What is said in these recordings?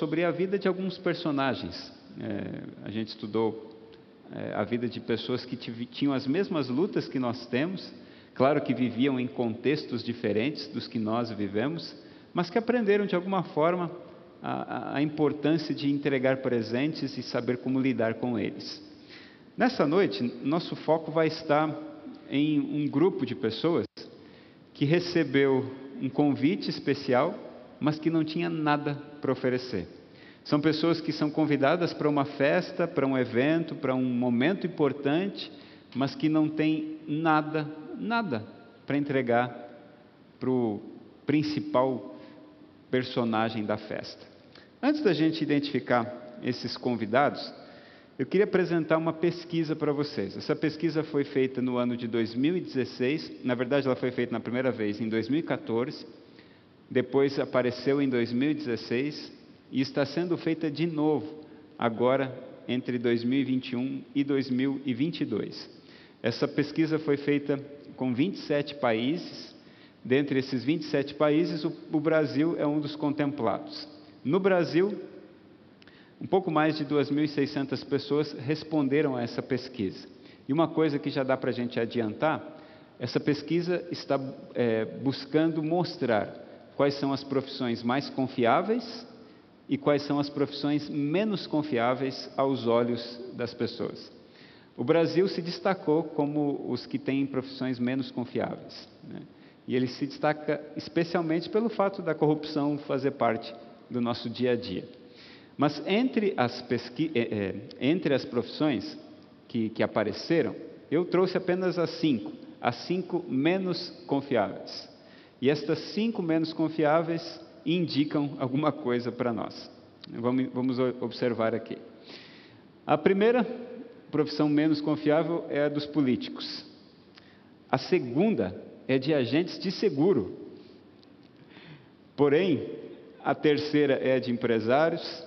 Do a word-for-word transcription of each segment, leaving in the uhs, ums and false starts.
sobre a vida de alguns personagens. É, a gente estudou é, a vida de pessoas que tive, tinham as mesmas lutas que nós temos, claro que viviam em contextos diferentes dos que nós vivemos, mas que aprenderam de alguma forma a, a importância de entregar presentes e saber como lidar com eles. Nessa noite, nosso foco vai estar em um grupo de pessoas que recebeu um convite especial, mas que não tinha nada para oferecer. São pessoas que são convidadas para uma festa, para um evento, para um momento importante, mas que não tem nada, nada para entregar para o principal personagem da festa. Antes da gente identificar esses convidados, eu queria apresentar uma pesquisa para vocês. Essa pesquisa foi feita no ano de dois mil e dezesseis, na verdade ela foi feita na primeira vez em dois mil e quatorze, depois apareceu em dois mil e dezesseis e está sendo feita de novo, agora entre dois mil e vinte e um e dois mil e vinte e dois. Essa pesquisa foi feita com vinte e sete países. Dentre esses vinte e sete países, o, o Brasil é um dos contemplados. No Brasil, um pouco mais de duas mil e seiscentas pessoas responderam a essa pesquisa. E uma coisa que já dá para a gente adiantar, essa pesquisa está é, buscando mostrar quais são as profissões mais confiáveis e quais são as profissões menos confiáveis aos olhos das pessoas. O Brasil se destacou como os que têm profissões menos confiáveis, né? E ele se destaca especialmente pelo fato da corrupção fazer parte do nosso dia a dia. Mas entre as, pesqui... é, entre as profissões que, que apareceram, eu trouxe apenas as cinco, as cinco menos confiáveis. E estas cinco menos confiáveis indicam alguma coisa para nós. Vamos, vamos observar aqui. A primeira profissão menos confiável é a dos políticos. A segunda é de agentes de seguro. Porém, a terceira é a de empresários.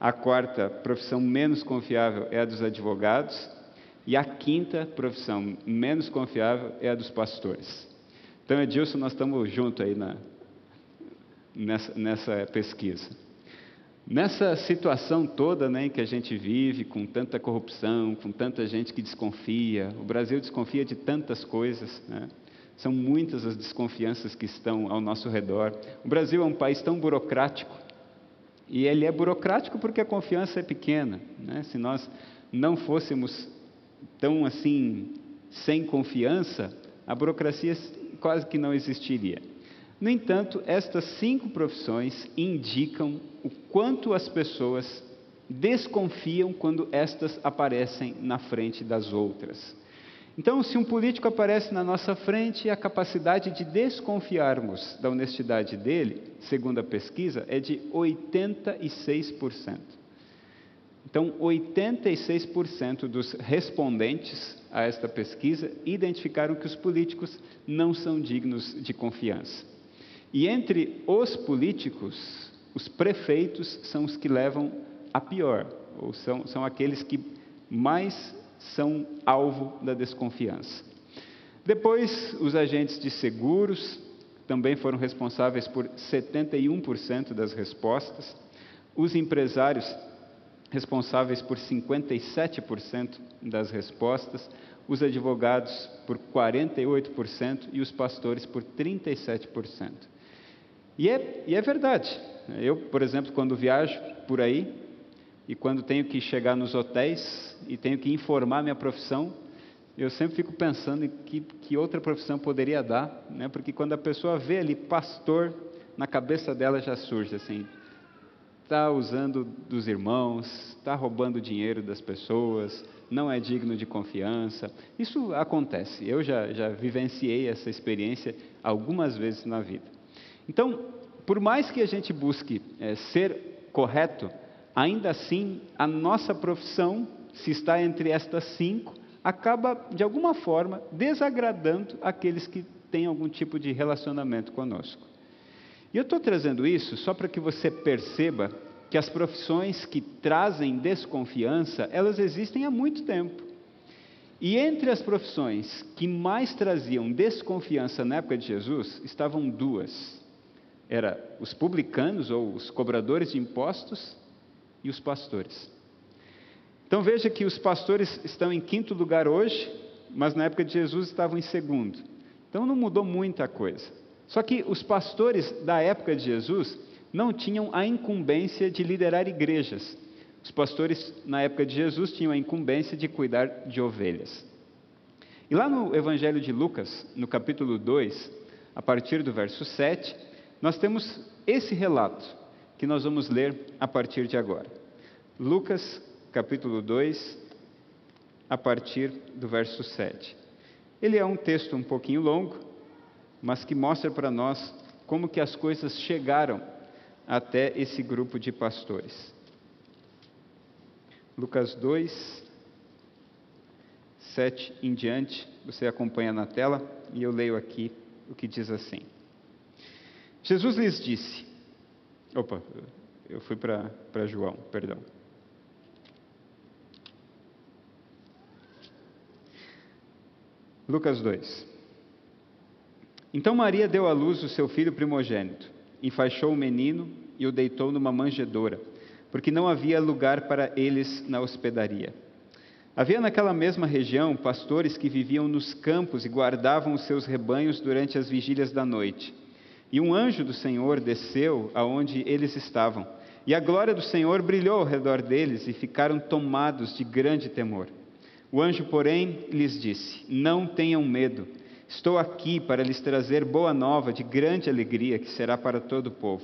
A quarta profissão menos confiável é a dos advogados. E a quinta profissão menos confiável é a dos pastores. Então, Edilson, nós estamos juntos aí na, nessa, nessa pesquisa. Nessa situação toda, né, que a gente vive, com tanta corrupção, com tanta gente que desconfia, o Brasil desconfia de tantas coisas, né? São muitas as desconfianças que estão ao nosso redor. O Brasil é um país tão burocrático, e ele é burocrático porque a confiança é pequena, né? Se nós não fôssemos tão assim, sem confiança, a burocracia quase que não existiria. No entanto, estas cinco profissões indicam o quanto as pessoas desconfiam quando estas aparecem na frente das outras. Então, se um político aparece na nossa frente, a capacidade de desconfiarmos da honestidade dele, segundo a pesquisa, é de oitenta e seis por cento. Então, oitenta e seis por cento dos respondentes a esta pesquisa identificaram que os políticos não são dignos de confiança. E entre os políticos, os prefeitos são os que levam a pior, ou são, são aqueles que mais são alvo da desconfiança. Depois, os agentes de seguros também foram responsáveis por setenta e um por cento das respostas. Os empresários, responsáveis por cinquenta e sete por cento das respostas, os advogados por quarenta e oito por cento e os pastores por trinta e sete por cento. E é, e é verdade. Eu, por exemplo, quando viajo por aí e quando tenho que chegar nos hotéis e tenho que informar minha profissão, eu sempre fico pensando em que, que outra profissão poderia dar, né? Porque quando a pessoa vê ali pastor, na cabeça dela já surge assim: está usando dos irmãos, está roubando dinheiro das pessoas, não é digno de confiança. Isso acontece, eu já, já vivenciei essa experiência algumas vezes na vida. Então, por mais que a gente busque é, ser correto, ainda assim, a nossa profissão, se está entre estas cinco, acaba, de alguma forma, desagradando aqueles que têm algum tipo de relacionamento conosco. E eu estou trazendo isso só para que você perceba que as profissões que trazem desconfiança, elas existem há muito tempo. E entre as profissões que mais traziam desconfiança na época de Jesus, estavam duas. Era os publicanos ou os cobradores de impostos e os pastores. Então veja que os pastores estão em quinto lugar hoje, mas na época de Jesus estavam em segundo. Então não mudou muita coisa. Só que os pastores da época de Jesus não tinham a incumbência de liderar igrejas. Os pastores na época de Jesus tinham a incumbência de cuidar de ovelhas. E lá no Evangelho de Lucas, no capítulo dois, a partir do verso sete, nós temos esse relato que nós vamos ler a partir de agora. Lucas, capítulo dois, a partir do verso sete. Ele é um texto um pouquinho longo, mas que mostra para nós como que as coisas chegaram até esse grupo de pastores. Lucas dois, sete em diante, você acompanha na tela e eu leio aqui o que diz assim. Jesus lhes disse, opa, eu fui para João, perdão. Lucas dois. Então Maria deu à luz o seu filho primogênito, enfaixou o menino e o deitou numa manjedoura, porque não havia lugar para eles na hospedaria. Havia naquela mesma região pastores que viviam nos campos e guardavam os seus rebanhos durante as vigílias da noite. E um anjo do Senhor desceu aonde eles estavam, e a glória do Senhor brilhou ao redor deles, e ficaram tomados de grande temor. O anjo, porém, lhes disse, não tenham medo, estou aqui para lhes trazer boa nova de grande alegria, que será para todo o povo.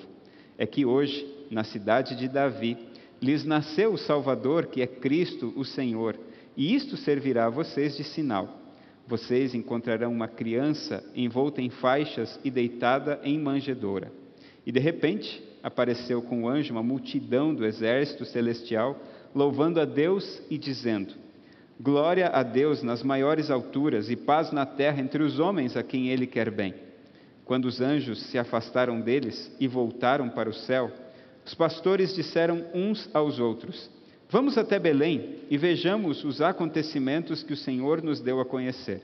É que hoje, na cidade de Davi, lhes nasceu o Salvador, que é Cristo o Senhor, e isto servirá a vocês de sinal. Vocês encontrarão uma criança envolta em faixas e deitada em manjedoura. E de repente apareceu com o anjo uma multidão do exército celestial, louvando a Deus e dizendo, glória a Deus nas maiores alturas e paz na terra entre os homens a quem Ele quer bem. Quando os anjos se afastaram deles e voltaram para o céu, os pastores disseram uns aos outros, vamos até Belém e vejamos os acontecimentos que o Senhor nos deu a conhecer.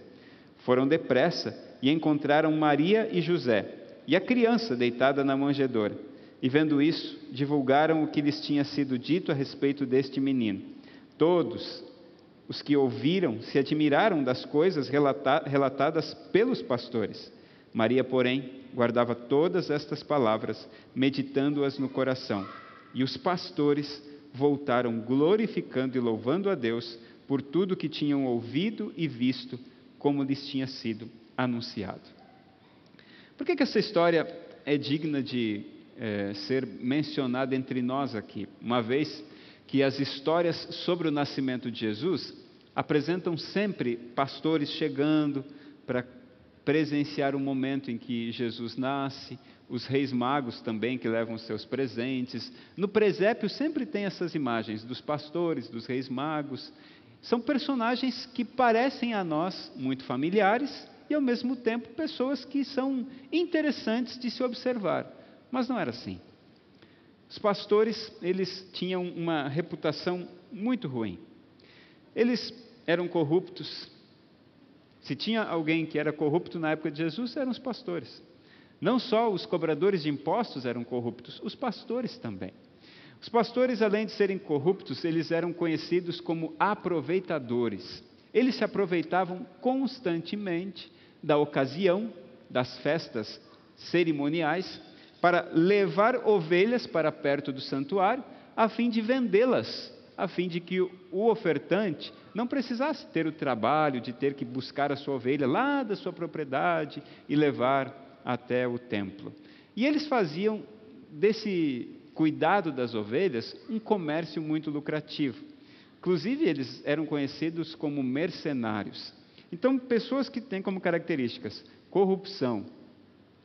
Foram depressa e encontraram Maria e José, e a criança deitada na manjedoura. E vendo isso, divulgaram o que lhes tinha sido dito a respeito deste menino. Todos os que ouviram se admiraram das coisas relata- relatadas pelos pastores. Maria, porém, guardava todas estas palavras, meditando-as no coração. E os pastores voltaram glorificando e louvando a Deus por tudo que tinham ouvido e visto, como lhes tinha sido anunciado. Por que que essa história é digna de eh, ser mencionada entre nós aqui? Uma vez que as histórias sobre o nascimento de Jesus apresentam sempre pastores chegando para presenciar o momento em que Jesus nasce, os reis magos também que levam seus presentes. No presépio sempre tem essas imagens dos pastores, dos reis magos. São personagens que parecem a nós muito familiares e ao mesmo tempo pessoas que são interessantes de se observar. Mas não era assim. Os pastores, eles tinham uma reputação muito ruim. Eles eram corruptos. Se tinha alguém que era corrupto na época de Jesus, eram os pastores. Não só os cobradores de impostos eram corruptos, os pastores também. Os pastores, além de serem corruptos, eles eram conhecidos como aproveitadores. Eles se aproveitavam constantemente da ocasião, das festas cerimoniais, para levar ovelhas para perto do santuário, a fim de vendê-las, a fim de que o ofertante não precisasse ter o trabalho de ter que buscar a sua ovelha lá da sua propriedade e levar até o templo. E eles faziam desse cuidado das ovelhas um comércio muito lucrativo. Inclusive, eles eram conhecidos como mercenários. Então, pessoas que têm como características corrupção,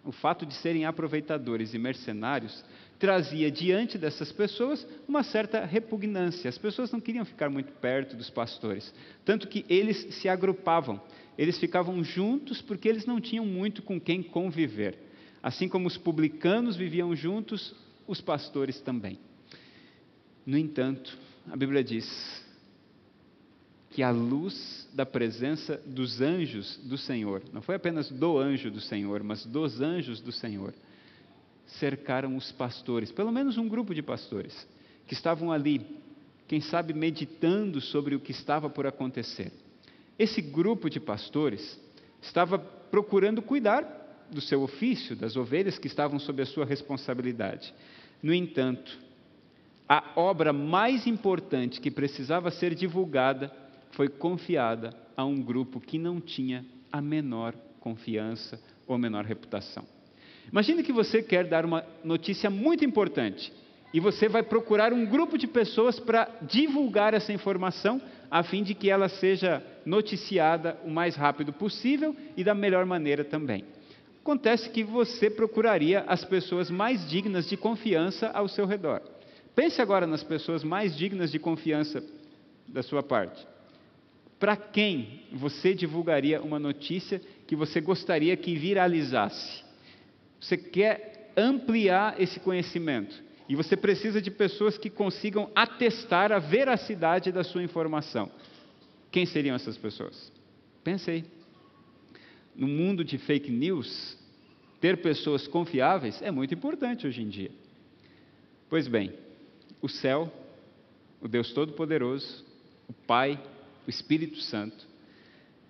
o fato de serem aproveitadores e mercenários, trazia diante dessas pessoas uma certa repugnância. As pessoas não queriam ficar muito perto dos pastores, tanto que eles se agrupavam. Eles ficavam juntos porque eles não tinham muito com quem conviver. Assim como os publicanos viviam juntos, os pastores também. No entanto, a Bíblia diz que a luz da presença dos anjos do Senhor, não foi apenas do anjo do Senhor, mas dos anjos do Senhor, cercaram os pastores, pelo menos um grupo de pastores, que estavam ali, quem sabe meditando sobre o que estava por acontecer. Esse grupo de pastores estava procurando cuidar do seu ofício, das ovelhas que estavam sob a sua responsabilidade. No entanto, a obra mais importante que precisava ser divulgada foi confiada a um grupo que não tinha a menor confiança ou a menor reputação. Imagine que você quer dar uma notícia muito importante e você vai procurar um grupo de pessoas para divulgar essa informação a fim de que ela seja noticiada o mais rápido possível e da melhor maneira também. Acontece que você procuraria as pessoas mais dignas de confiança ao seu redor. Pense agora nas pessoas mais dignas de confiança da sua parte. Para quem você divulgaria uma notícia que você gostaria que viralizasse? Você quer ampliar esse conhecimento e você precisa de pessoas que consigam atestar a veracidade da sua informação. Quem seriam essas pessoas? Pensei. No mundo de fake news, ter pessoas confiáveis é muito importante hoje em dia. Pois bem, o céu, o Deus Todo-Poderoso, o Pai, o Espírito Santo,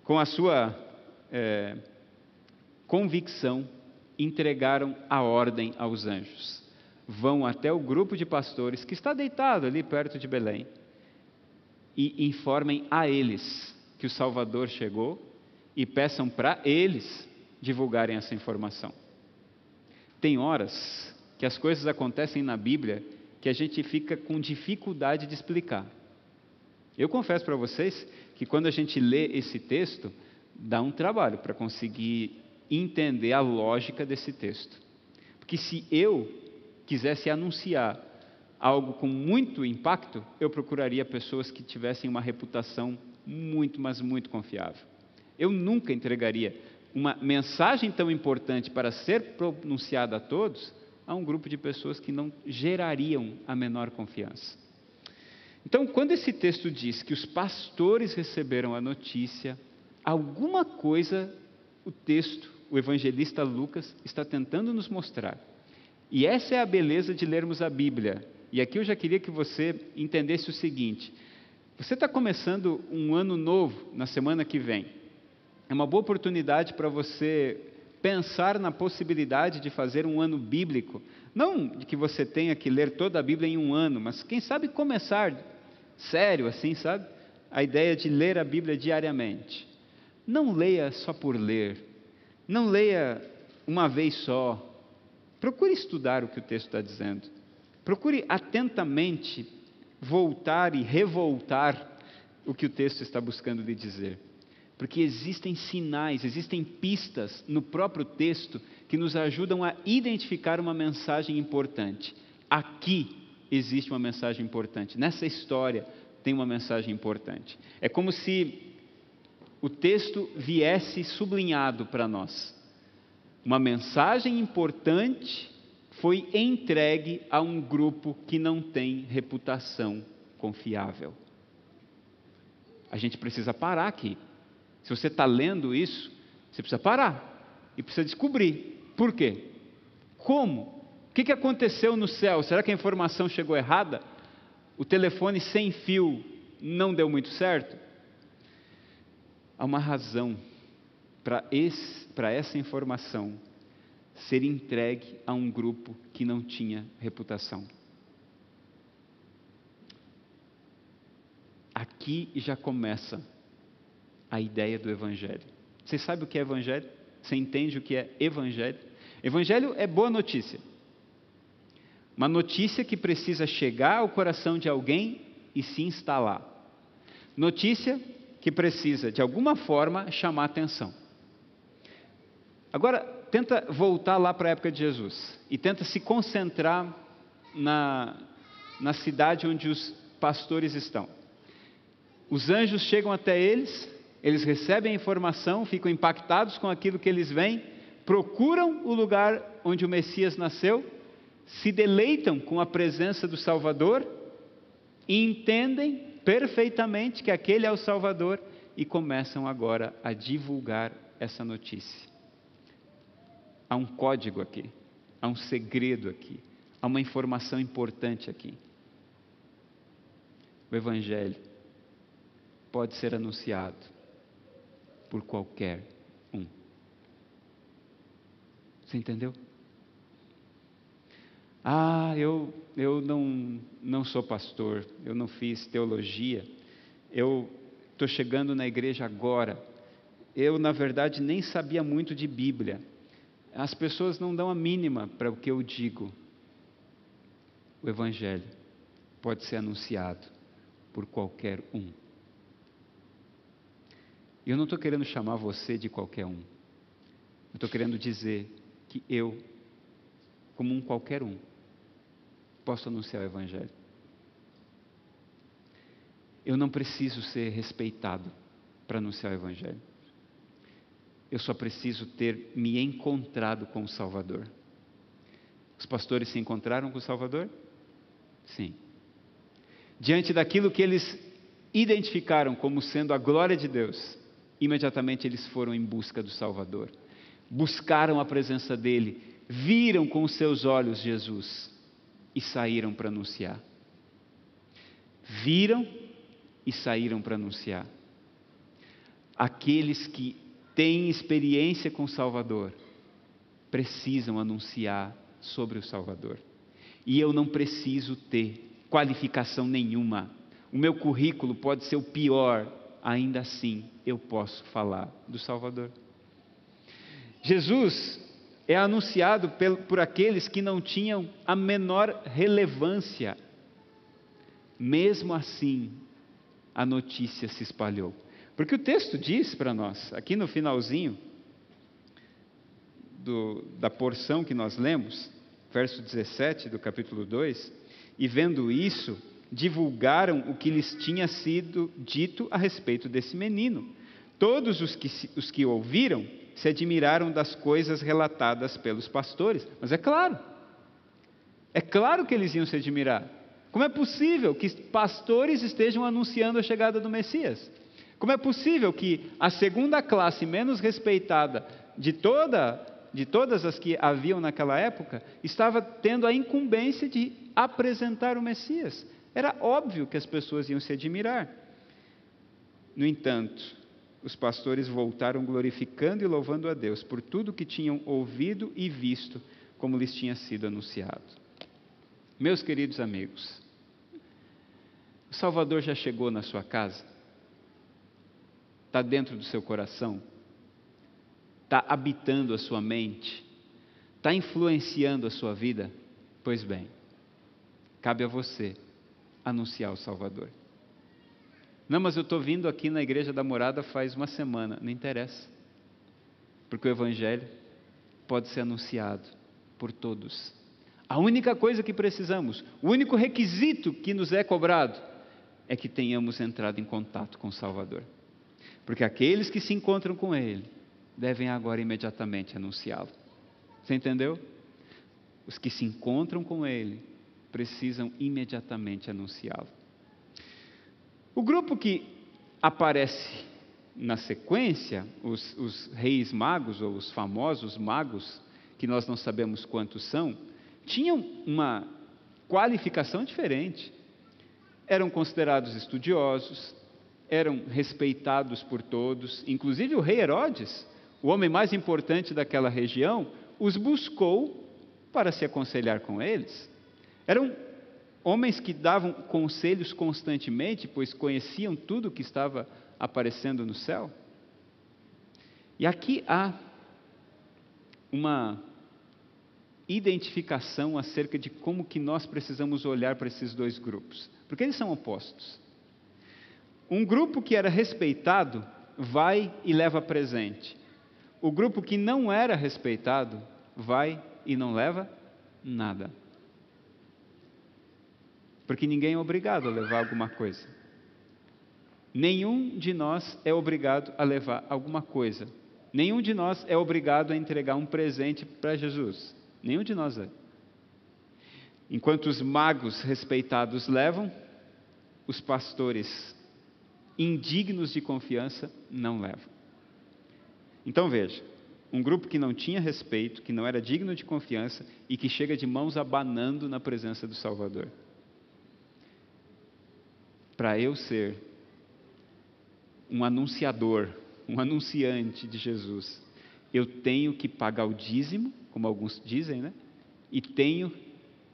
com a sua é, convicção, entregaram a ordem aos anjos. Vão até o grupo de pastores que está deitado ali perto de Belém e informem a eles que o Salvador chegou e peçam para eles divulgarem essa informação. Tem horas que as coisas acontecem na Bíblia que a gente fica com dificuldade de explicar. Eu confesso para vocês que quando a gente lê esse texto, dá um trabalho para conseguir entender a lógica desse texto. Porque se eu quisesse anunciar algo com muito impacto, eu procuraria pessoas que tivessem uma reputação muito, mas muito confiável. Eu nunca entregaria uma mensagem tão importante para ser pronunciada a todos a um grupo de pessoas que não gerariam a menor confiança. Então, quando esse texto diz que os pastores receberam a notícia, alguma coisa o texto, o evangelista Lucas, está tentando nos mostrar. E essa é a beleza de lermos a Bíblia. E aqui eu já queria que você entendesse o seguinte: você está começando um ano novo na semana que vem. É uma boa oportunidade para você pensar na possibilidade de fazer um ano bíblico. Não de que você tenha que ler toda a Bíblia em um ano, mas quem sabe começar sério assim, sabe? A ideia de ler a Bíblia diariamente. Não leia só por ler, não leia uma vez só, procure estudar o que o texto está dizendo, procure atentamente voltar e revoltar o que o texto está buscando lhe dizer, porque existem sinais, existem pistas no próprio texto que nos ajudam a identificar uma mensagem importante. Aqui existe uma mensagem importante, nessa história tem uma mensagem importante. É como se o texto viesse sublinhado para nós. Uma mensagem importante foi entregue a um grupo que não tem reputação confiável. A gente precisa parar aqui. Se você está lendo isso, você precisa parar e precisa descobrir por quê. Como? O que aconteceu no céu? Será que a informação chegou errada? O telefone sem fio não deu muito certo? Há uma razão para essa informação ser entregue a um grupo que não tinha reputação. Aqui já começa a ideia do Evangelho. Você sabe o que é Evangelho? Você entende o que é Evangelho? Evangelho é boa notícia. Uma notícia que precisa chegar ao coração de alguém e se instalar. Notícia que precisa, de alguma forma, chamar atenção. Agora, tenta voltar lá para a época de Jesus e tenta se concentrar na, na cidade onde os pastores estão. Os anjos chegam até eles, eles recebem a informação, ficam impactados com aquilo que eles veem, procuram o lugar onde o Messias nasceu, se deleitam com a presença do Salvador e entendem perfeitamente que aquele é o Salvador e começam agora a divulgar essa notícia. Há um código aqui, há um segredo aqui, há uma informação importante aqui. O Evangelho pode ser anunciado por qualquer um. Você entendeu? Ah, eu, eu não, não sou pastor, eu não fiz teologia, eu estou chegando na igreja agora, eu na verdade nem sabia muito de Bíblia. As pessoas não dão a mínima para o que eu digo. O Evangelho pode ser anunciado por qualquer um. E eu não estou querendo chamar você de qualquer um. Eu estou querendo dizer que eu, como um qualquer um, posso anunciar o Evangelho. Eu não preciso ser respeitado para anunciar o Evangelho. Eu só preciso ter me encontrado com o Salvador. Os pastores se encontraram com o Salvador? Sim. Diante daquilo que eles identificaram como sendo a glória de Deus, imediatamente eles foram em busca do Salvador. Buscaram a presença dele, viram com os seus olhos Jesus e saíram para anunciar. Viram e saíram para anunciar. Aqueles que têm experiência com o Salvador precisam anunciar sobre o Salvador. E eu não preciso ter qualificação nenhuma. O meu currículo pode ser o pior, ainda assim eu posso falar do Salvador. Jesus é anunciado por aqueles que não tinham a menor relevância. Mesmo assim, a notícia se espalhou. Porque o texto diz para nós, aqui no finalzinho do, da porção que nós lemos, verso dezessete do capítulo dois, e vendo isso, divulgaram o que lhes tinha sido dito a respeito desse menino. Todos os que, os que ouviram se admiraram das coisas relatadas pelos pastores. Mas é claro, é claro que eles iam se admirar. Como é possível que pastores estejam anunciando a chegada do Messias? Como é possível que a segunda classe menos respeitada de, toda, de todas as que haviam naquela época, estava tendo a incumbência de apresentar o Messias? Era óbvio que as pessoas iam se admirar. No entanto, os pastores voltaram glorificando e louvando a Deus por tudo que tinham ouvido e visto, como lhes tinha sido anunciado. Meus queridos amigos, o Salvador já chegou na sua casa? Está dentro do seu coração, está habitando a sua mente, está influenciando a sua vida? Pois bem, cabe a você anunciar o Salvador. Não, mas eu estou vindo aqui na Igreja da Morada faz uma semana. Não interessa, porque o Evangelho pode ser anunciado por todos. A única coisa que precisamos, o único requisito que nos é cobrado, é que tenhamos entrado em contato com o Salvador. Porque aqueles que se encontram com ele devem agora imediatamente anunciá-lo. Você entendeu? Os que se encontram com ele precisam imediatamente anunciá-lo. O grupo que aparece na sequência, os, os reis magos, ou os famosos magos, que nós não sabemos quantos são, tinham uma qualificação diferente. Eram considerados estudiosos, eram respeitados por todos, inclusive o rei Herodes, o homem mais importante daquela região, os buscou para se aconselhar com eles. Eram homens que davam conselhos constantemente, pois conheciam tudo o que estava aparecendo no céu. E aqui há uma identificação acerca de como que nós precisamos olhar para esses dois grupos, porque eles são opostos. Um grupo que era respeitado vai e leva presente. O grupo que não era respeitado vai e não leva nada. Porque ninguém é obrigado a levar alguma coisa. Nenhum de nós é obrigado a levar alguma coisa. Nenhum de nós é obrigado a entregar um presente para Jesus. Nenhum de nós é. Enquanto os magos respeitados levam, os pastores indignos de confiança não levam. Então veja, um grupo que não tinha respeito, que não era digno de confiança e que chega de mãos abanando na presença do Salvador. Para eu ser um anunciador, um anunciante de Jesus, eu tenho que pagar o dízimo, como alguns dizem, né? E tenho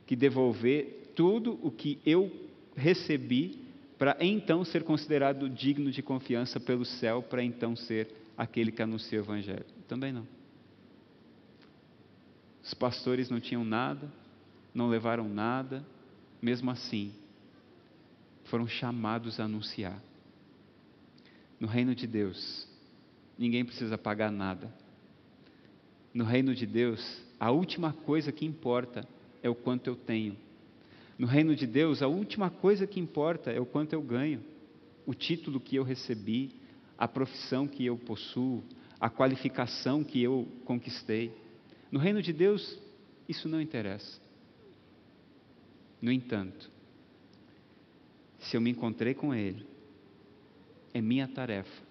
que devolver tudo o que eu recebi para então ser considerado digno de confiança pelo céu, para então ser aquele que anuncia o Evangelho. Também não. Os pastores não tinham nada, não levaram nada, mesmo assim, foram chamados a anunciar. No reino de Deus, ninguém precisa pagar nada. No reino de Deus, a última coisa que importa é o quanto eu tenho. No reino de Deus, a última coisa que importa é o quanto eu ganho, o título que eu recebi, a profissão que eu possuo, a qualificação que eu conquistei. No reino de Deus, isso não interessa. No entanto, se eu me encontrei com Ele, é minha tarefa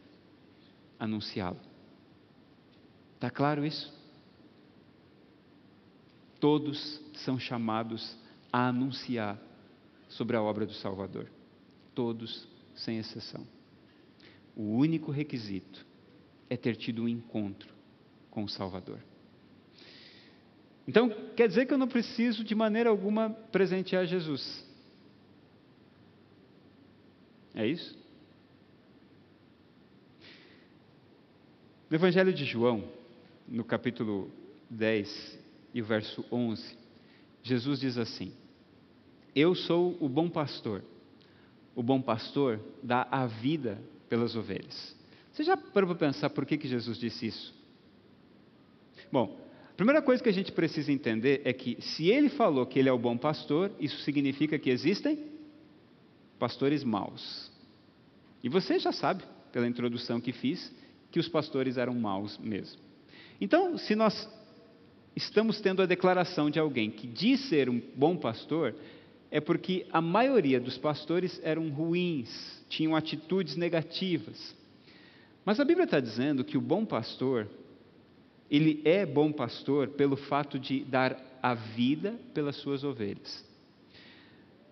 anunciá-lo. Está claro isso? Todos são chamados a anunciar sobre a obra do Salvador. Todos, sem exceção. O único requisito é ter tido um encontro com o Salvador. Então, quer dizer que eu não preciso de maneira alguma presentear Jesus. É isso? No Evangelho de João, no capítulo dez e o verso onze, Jesus diz assim: eu sou o bom pastor, o bom pastor dá a vida pelas ovelhas. Você já parou para pensar por que, que Jesus disse isso? Bom, a primeira coisa que a gente precisa entender é que se ele falou que ele é o bom pastor, isso significa que existem pastores maus. E você já sabe, pela introdução que fiz, que os pastores eram maus mesmo. Então, se nós estamos tendo a declaração de alguém que diz ser um bom pastor, é porque a maioria dos pastores eram ruins, tinham atitudes negativas. Mas a Bíblia está dizendo que o bom pastor, ele é bom pastor pelo fato de dar a vida pelas suas ovelhas.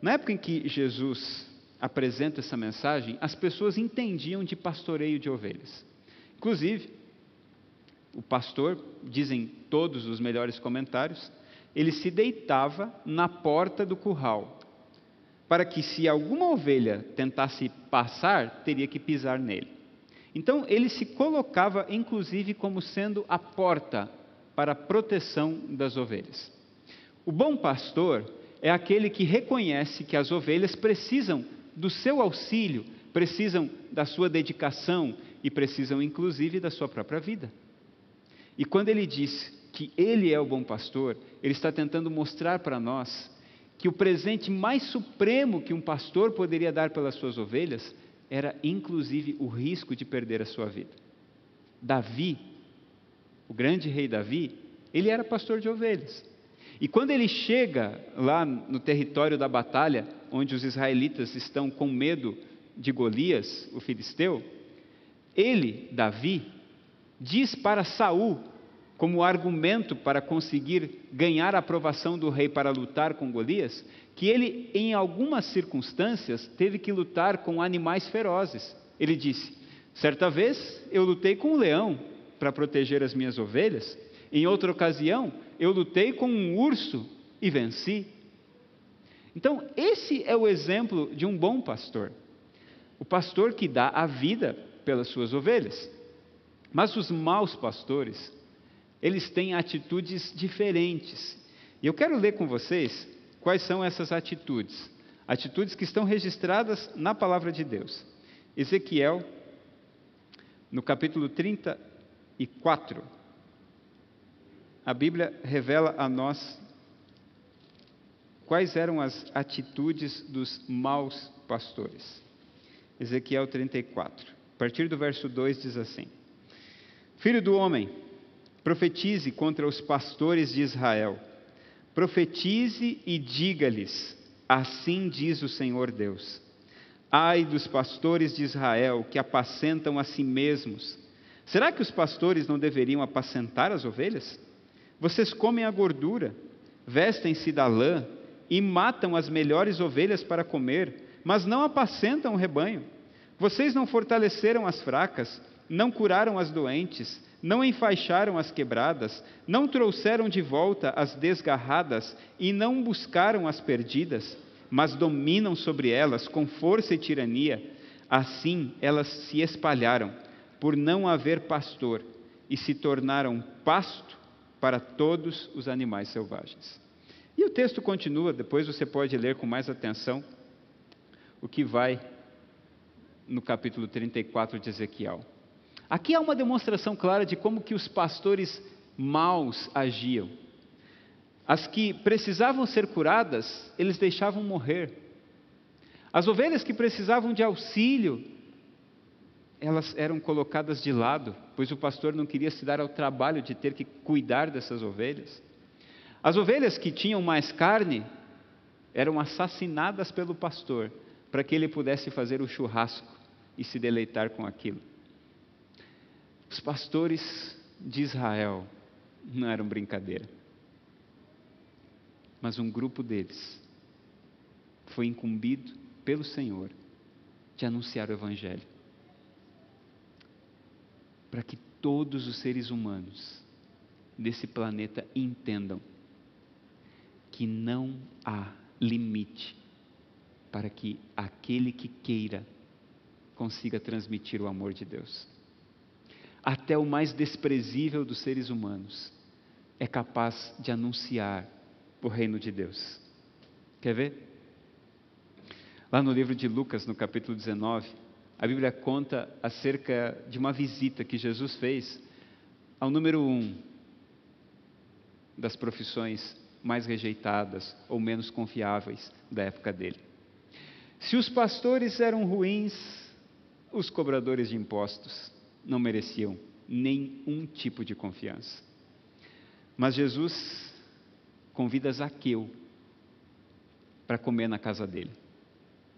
Na época em que Jesus apresenta essa mensagem, as pessoas entendiam de pastoreio de ovelhas. Inclusive, o pastor, dizem todos os melhores comentários, ele se deitava na porta do curral, para que se alguma ovelha tentasse passar, teria que pisar nele. Então, ele se colocava, inclusive, como sendo a porta para a proteção das ovelhas. O bom pastor é aquele que reconhece que as ovelhas precisam do seu auxílio, precisam da sua dedicação e precisam, inclusive, da sua própria vida. E quando ele diz que ele é o bom pastor, ele está tentando mostrar para nós que o presente mais supremo que um pastor poderia dar pelas suas ovelhas era, inclusive, o risco de perder a sua vida. Davi, o grande rei Davi, ele era pastor de ovelhas. E quando ele chega lá no território da batalha, onde os israelitas estão com medo de Golias, o filisteu, ele, Davi, diz para Saul, como argumento para conseguir ganhar a aprovação do rei para lutar com Golias, que ele, em algumas circunstâncias, teve que lutar com animais ferozes. Ele disse: certa vez eu lutei com um leão para proteger as minhas ovelhas, em outra ocasião eu lutei com um urso e venci. Então, esse é o exemplo de um bom pastor, o pastor que dá a vida pelas suas ovelhas. Mas os maus pastores, eles têm atitudes diferentes. E eu quero ler com vocês quais são essas atitudes. Atitudes que estão registradas na palavra de Deus. Ezequiel, no capítulo trinta e quatro, a Bíblia revela a nós quais eram as atitudes dos maus pastores. Ezequiel trinta e quatro, a partir do verso dois, diz assim: filho do homem, profetize contra os pastores de Israel, profetize e diga-lhes, assim diz o Senhor Deus, ai dos pastores de Israel que apacentam a si mesmos, Será que os pastores não deveriam apacentar as ovelhas? Vocês comem a gordura, vestem-se da lã e matam as melhores ovelhas para comer, mas não apacentam o rebanho. Vocês não fortaleceram as fracas, não curaram as doentes, não enfaixaram as quebradas, não trouxeram de volta as desgarradas e não buscaram as perdidas, mas dominam sobre elas com força e tirania. Assim elas se espalharam, por não haver pastor, e se tornaram pasto para todos os animais selvagens. E o texto continua, depois você pode ler com mais atenção o que vai no capítulo trinta e quatro de Ezequiel. Aqui há uma demonstração clara de como que os pastores maus agiam. As que precisavam ser curadas, eles deixavam morrer. As ovelhas que precisavam de auxílio, elas eram colocadas de lado, pois o pastor não queria se dar ao trabalho de ter que cuidar dessas ovelhas. As ovelhas que tinham mais carne eram assassinadas pelo pastor, para que ele pudesse fazer o churrasco e se deleitar com aquilo. Os pastores de Israel não eram brincadeira, mas um grupo deles foi incumbido pelo Senhor de anunciar o Evangelho para que todos os seres humanos desse planeta entendam que não há limite para que aquele que queira consiga transmitir o amor de Deus. Até o mais desprezível dos seres humanos é capaz de anunciar o reino de Deus. Quer ver? Lá no livro de Lucas, no capítulo dezenove, a Bíblia conta acerca de uma visita que Jesus fez ao número um das profissões mais rejeitadas ou menos confiáveis da época dele. Se os pastores eram ruins, os cobradores de impostos não mereciam nenhum tipo de confiança. Mas Jesus convida Zaqueu para comer na casa dele.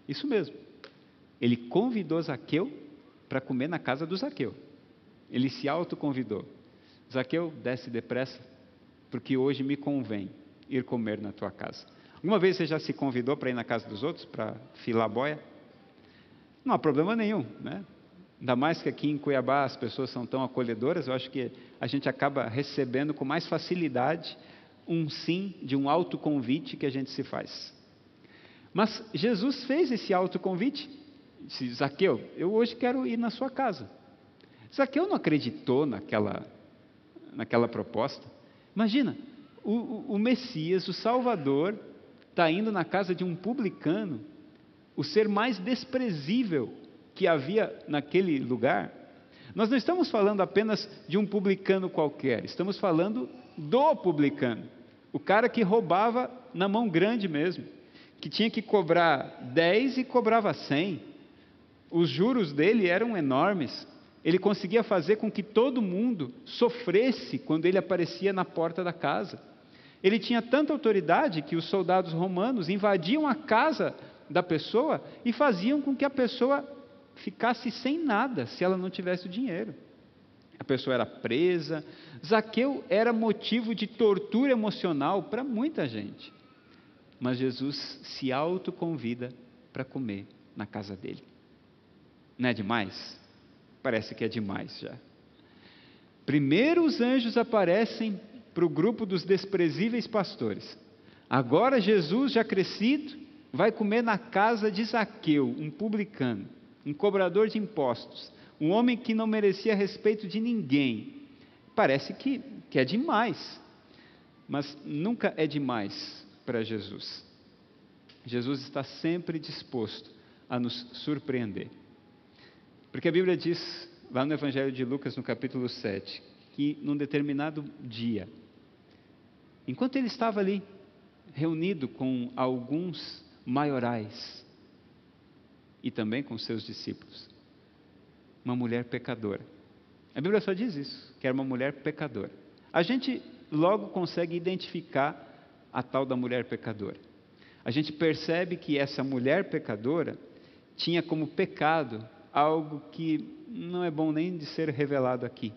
Isso mesmo, ele convidou Zaqueu para comer na casa do Zaqueu. Ele se autoconvidou. Zaqueu, desce depressa, porque hoje me convém ir comer na tua casa. Alguma vez você já se convidou para ir na casa dos outros, para filar boia? Não há problema nenhum, né? Ainda mais que aqui em Cuiabá as pessoas são tão acolhedoras, eu acho que a gente acaba recebendo com mais facilidade um sim de um autoconvite que a gente se faz. Mas Jesus fez esse autoconvite, disse: Zaqueu, eu hoje quero ir na sua casa. Zaqueu não acreditou naquela, naquela proposta. Imagina, o, o Messias, o Salvador, está indo na casa de um publicano, o ser mais desprezível que havia naquele lugar. Nós não estamos falando apenas de um publicano qualquer, estamos falando do publicano, o cara que roubava na mão grande mesmo, que tinha que cobrar dez e cobrava cem. Os juros dele eram enormes. Ele conseguia fazer com que todo mundo sofresse quando ele aparecia na porta da casa. Ele tinha tanta autoridade que os soldados romanos invadiam a casa da pessoa e faziam com que a pessoa ficasse sem nada se ela não tivesse o dinheiro. A pessoa era presa. Zaqueu era motivo de tortura emocional para muita gente. Mas Jesus se autoconvida para comer na casa dele. Não é demais? Parece que é demais já. Primeiro os anjos aparecem para o grupo dos desprezíveis pastores. Agora Jesus, já crescido, vai comer na casa de Zaqueu, um publicano, um cobrador de impostos, um homem que não merecia respeito de ninguém. Parece que, que é demais, mas nunca é demais para Jesus. Jesus está sempre disposto a nos surpreender, porque a Bíblia diz lá no Evangelho de Lucas, no capítulo sete, que num determinado dia, enquanto ele estava ali reunido com alguns maiorais e também com seus discípulos, uma mulher pecadora, a Bíblia só diz isso, que era uma mulher pecadora. A gente logo consegue identificar a tal da mulher pecadora. A gente percebe que essa mulher pecadora tinha como pecado algo que não é bom nem de ser revelado aqui.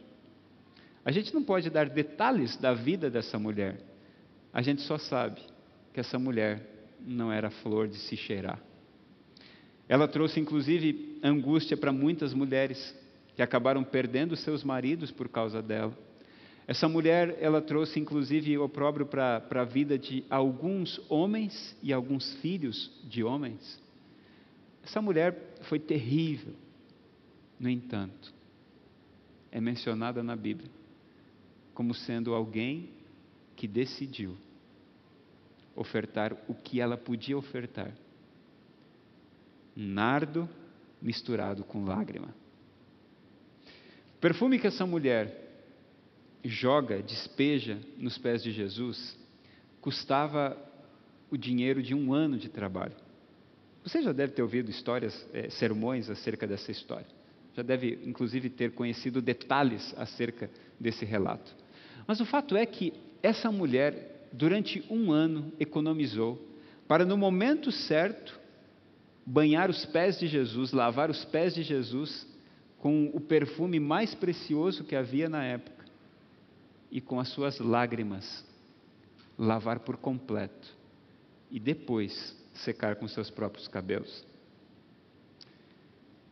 A gente não pode dar detalhes da vida dessa mulher. A gente só sabe que essa mulher não era flor de se cheirar. Ela trouxe, inclusive, angústia para muitas mulheres que acabaram perdendo seus maridos por causa dela. Essa mulher, ela trouxe, inclusive, opróbrio para a vida de alguns homens e alguns filhos de homens. Essa mulher foi terrível. No entanto, é mencionada na Bíblia como sendo alguém que decidiu ofertar o que ela podia ofertar. Nardo misturado com lágrima. O perfume que essa mulher joga, despeja nos pés de Jesus, custava o dinheiro de um ano de trabalho. Você já deve ter ouvido histórias, é, sermões acerca dessa história. Já deve, inclusive, ter conhecido detalhes acerca desse relato. Mas o fato é que essa mulher, durante um ano, economizou para, no momento certo, banhar os pés de Jesus, lavar os pés de Jesus com o perfume mais precioso que havia na época e com as suas lágrimas, lavar por completo e depois secar com seus próprios cabelos.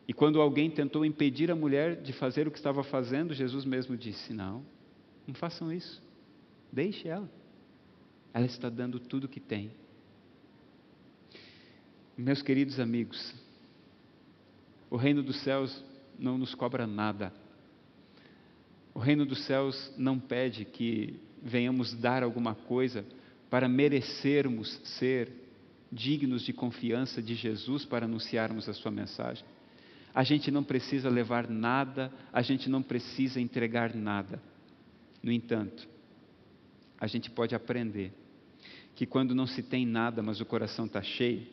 E quando alguém tentou impedir a mulher de fazer o que estava fazendo, Jesus mesmo disse: não, não façam isso, deixe ela, ela está dando tudo o que tem. Meus queridos amigos, o reino dos céus não nos cobra nada. O reino dos céus não pede que venhamos dar alguma coisa para merecermos ser dignos de confiança de Jesus para anunciarmos a sua mensagem. A gente não precisa levar nada, a gente não precisa entregar nada. No entanto, a gente pode aprender que quando não se tem nada, mas o coração está cheio,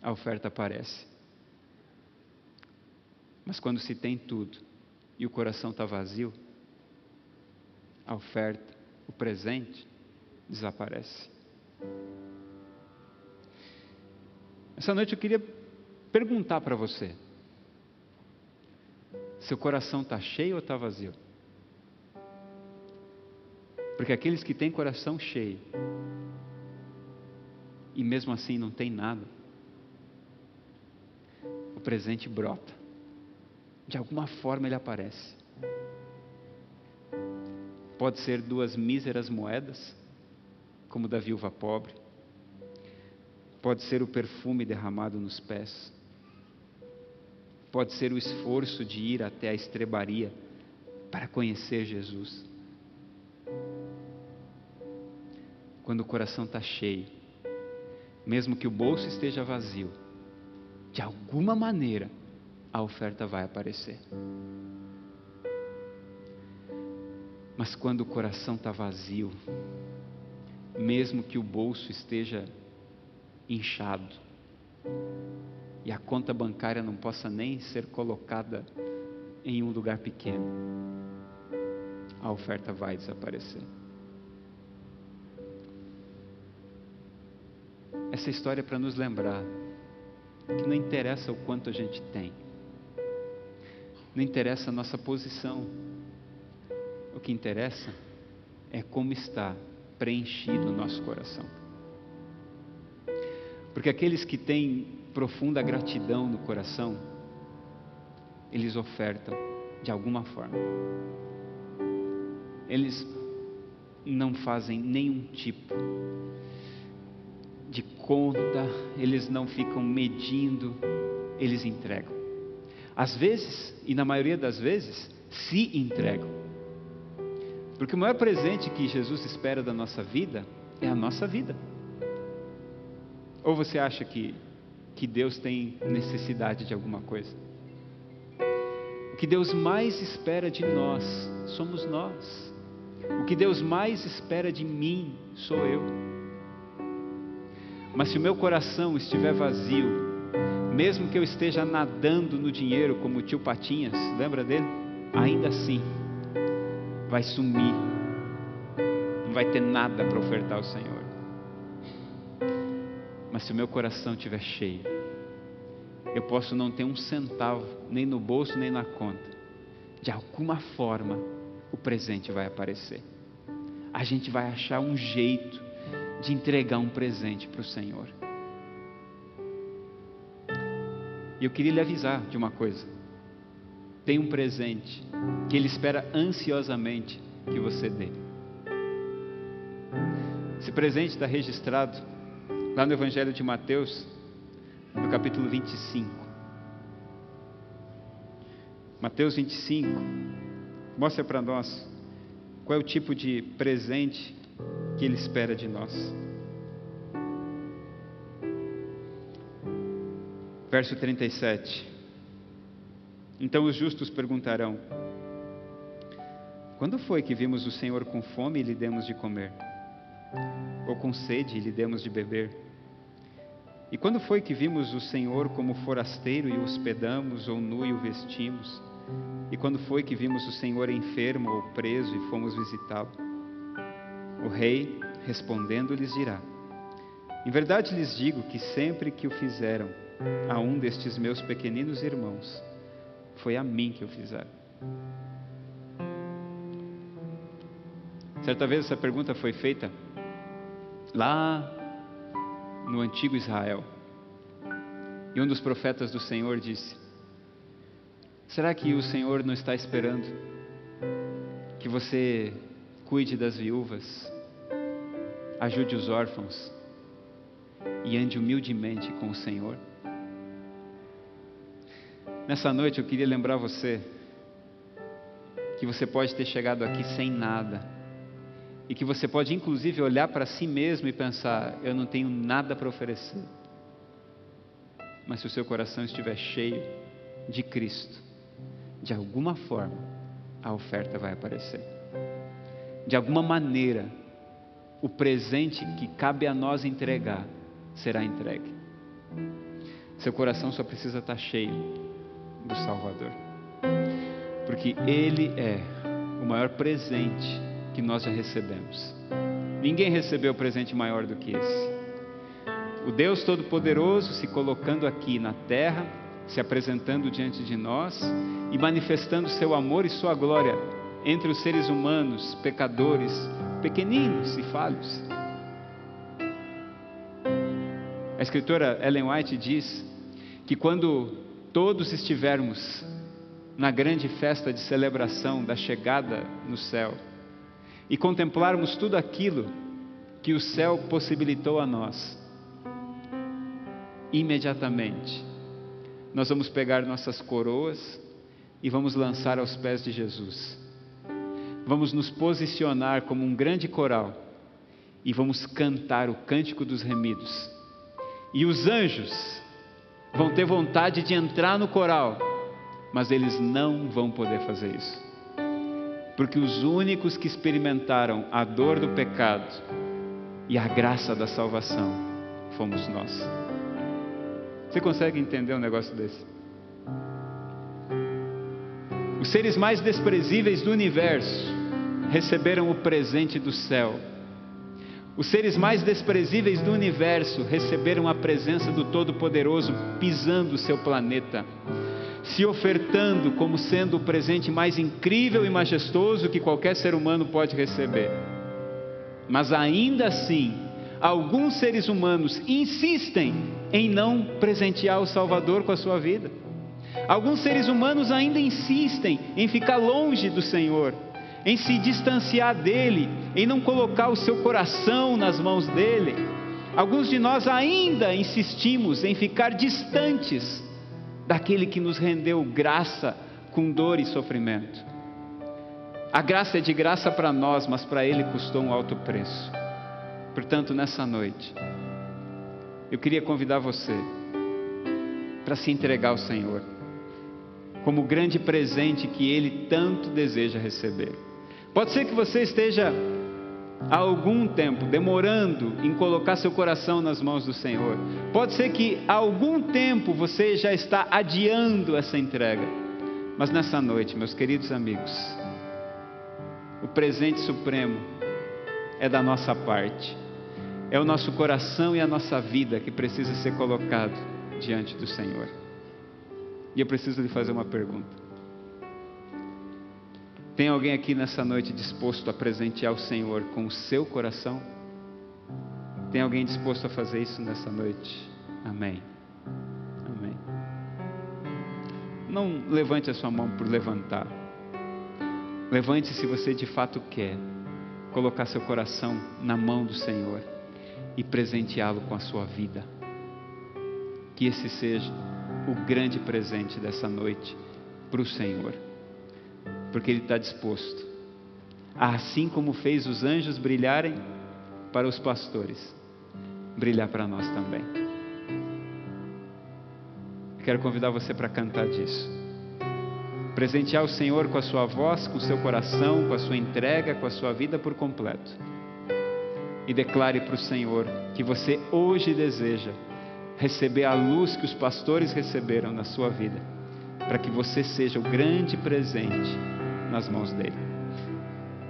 a oferta aparece. Mas quando se tem tudo e o coração está vazio, a oferta, o presente, desaparece. Essa noite eu queria perguntar para você: seu coração está cheio ou está vazio? Porque aqueles que têm coração cheio e mesmo assim não tem nada, o presente brota. De alguma forma ele aparece. Pode ser duas míseras moedas, como da viúva pobre. Pode ser o perfume derramado nos pés. Pode ser o esforço de ir até a estrebaria para conhecer Jesus. Quando o coração está cheio, mesmo que o bolso esteja vazio, de alguma maneira a oferta vai aparecer. Mas quando o coração está vazio, mesmo que o bolso esteja inchado e a conta bancária não possa nem ser colocada em um lugar pequeno, a oferta vai desaparecer. Essa história é para nos lembrar que não interessa o quanto a gente tem, não interessa a nossa posição, o que interessa é como está preenchido o nosso coração. Porque aqueles que têm profunda gratidão no coração, eles ofertam de alguma forma. Eles não fazem nenhum tipo de conta, eles não ficam medindo, eles entregam. Às vezes, e na maioria das vezes, se entregam. Porque o maior presente que Jesus espera da nossa vida é a nossa vida. Ou você acha que, que Deus tem necessidade de alguma coisa? O que Deus mais espera de nós somos nós. O que Deus mais espera de mim sou eu. Mas se o meu coração estiver vazio, mesmo que eu esteja nadando no dinheiro como o tio Patinhas, lembra dele? Ainda assim, vai sumir. Não vai ter nada para ofertar ao Senhor. Mas se o meu coração estiver cheio, eu posso não ter um centavo, nem no bolso, nem na conta. De alguma forma, o presente vai aparecer. A gente vai achar um jeito de entregar um presente para o Senhor. E eu queria lhe avisar de uma coisa. Tem um presente que Ele espera ansiosamente que você dê. Esse presente está registrado lá no Evangelho de Mateus, no capítulo vinte e cinco. Mateus vinte e cinco mostra para nós qual é o tipo de presente que Ele espera de nós. Verso trinta e sete. Então os justos perguntarão: quando foi que vimos o Senhor com fome e lhe demos de comer? Ou com sede e lhe demos de beber? E quando foi que vimos o Senhor como forasteiro e o hospedamos, ou nu e o vestimos? E quando foi que vimos o Senhor enfermo ou preso e fomos visitá-lo? O rei, respondendo, lhes dirá: em verdade lhes digo que sempre que o fizeram a um destes meus pequeninos irmãos, foi a mim que o fizeram. Certa vez essa pergunta foi feita lá no antigo Israel. E um dos profetas do Senhor disse: será que o Senhor não está esperando que você cuide das viúvas, ajude os órfãos e ande humildemente com o Senhor? Nessa noite eu queria lembrar você que você pode ter chegado aqui sem nada, e que você pode inclusive olhar para si mesmo e pensar: eu não tenho nada para oferecer. Mas se o seu coração estiver cheio de Cristo, de alguma forma a oferta vai aparecer. De alguma maneira, o presente que cabe a nós entregar será entregue. Seu coração só precisa estar cheio do Salvador, porque Ele é o maior presente que nós já recebemos. Ninguém recebeu presente maior do que esse. O Deus Todo-Poderoso se colocando aqui na terra, se apresentando diante de nós e manifestando seu amor e sua glória entre os seres humanos, pecadores, pequeninos e falhos. A escritora Ellen White diz que quando todos estivermos na grande festa de celebração da chegada no céu e contemplarmos tudo aquilo que o céu possibilitou a nós, imediatamente nós vamos pegar nossas coroas e vamos lançar aos pés de Jesus. Vamos nos posicionar como um grande coral e vamos cantar o cântico dos remidos. E os anjos vão ter vontade de entrar no coral, mas eles não vão poder fazer isso, porque os únicos que experimentaram a dor do pecado e a graça da salvação fomos nós. Você consegue entender um negócio desse? Os seres mais desprezíveis do universo receberam o presente do céu. Os seres mais desprezíveis do universo receberam a presença do Todo-Poderoso pisando o seu planeta, se ofertando como sendo o presente mais incrível e majestoso que qualquer ser humano pode receber. Mas ainda assim, alguns seres humanos insistem em não presentear o Salvador com a sua vida. Alguns seres humanos ainda insistem em ficar longe do Senhor, em se distanciar dele, em não colocar o seu coração nas mãos dele. Alguns de nós ainda insistimos em ficar distantes daquele que nos rendeu graça com dor e sofrimento. A graça é de graça para nós, mas para Ele custou um alto preço. Portanto, nessa noite, eu queria convidar você para se entregar ao Senhor como o grande presente que Ele tanto deseja receber. Pode ser que você esteja há algum tempo demorando em colocar seu coração nas mãos do Senhor. Pode ser que há algum tempo você já está adiando essa entrega. Mas nessa noite, meus queridos amigos, o presente supremo é da nossa parte. É o nosso coração e a nossa vida que precisa ser colocado diante do Senhor. E eu preciso lhe fazer uma pergunta. Tem alguém aqui nessa noite disposto a presentear o Senhor com o seu coração? Tem alguém disposto a fazer isso nessa noite? Amém. Amém. Não levante a sua mão por levantar. Levante se você de fato quer colocar seu coração na mão do Senhor e presenteá-lo com a sua vida. Que esse seja o grande presente dessa noite para o Senhor. Porque Ele está disposto, assim como fez os anjos brilharem para os pastores, brilhar para nós também. Eu quero convidar você para cantar disso. Presentear o Senhor com a sua voz, com o seu coração, com a sua entrega, com a sua vida por completo. E declare para o Senhor que você hoje deseja receber a luz que os pastores receberam na sua vida, para que você seja o grande presente nas mãos dele.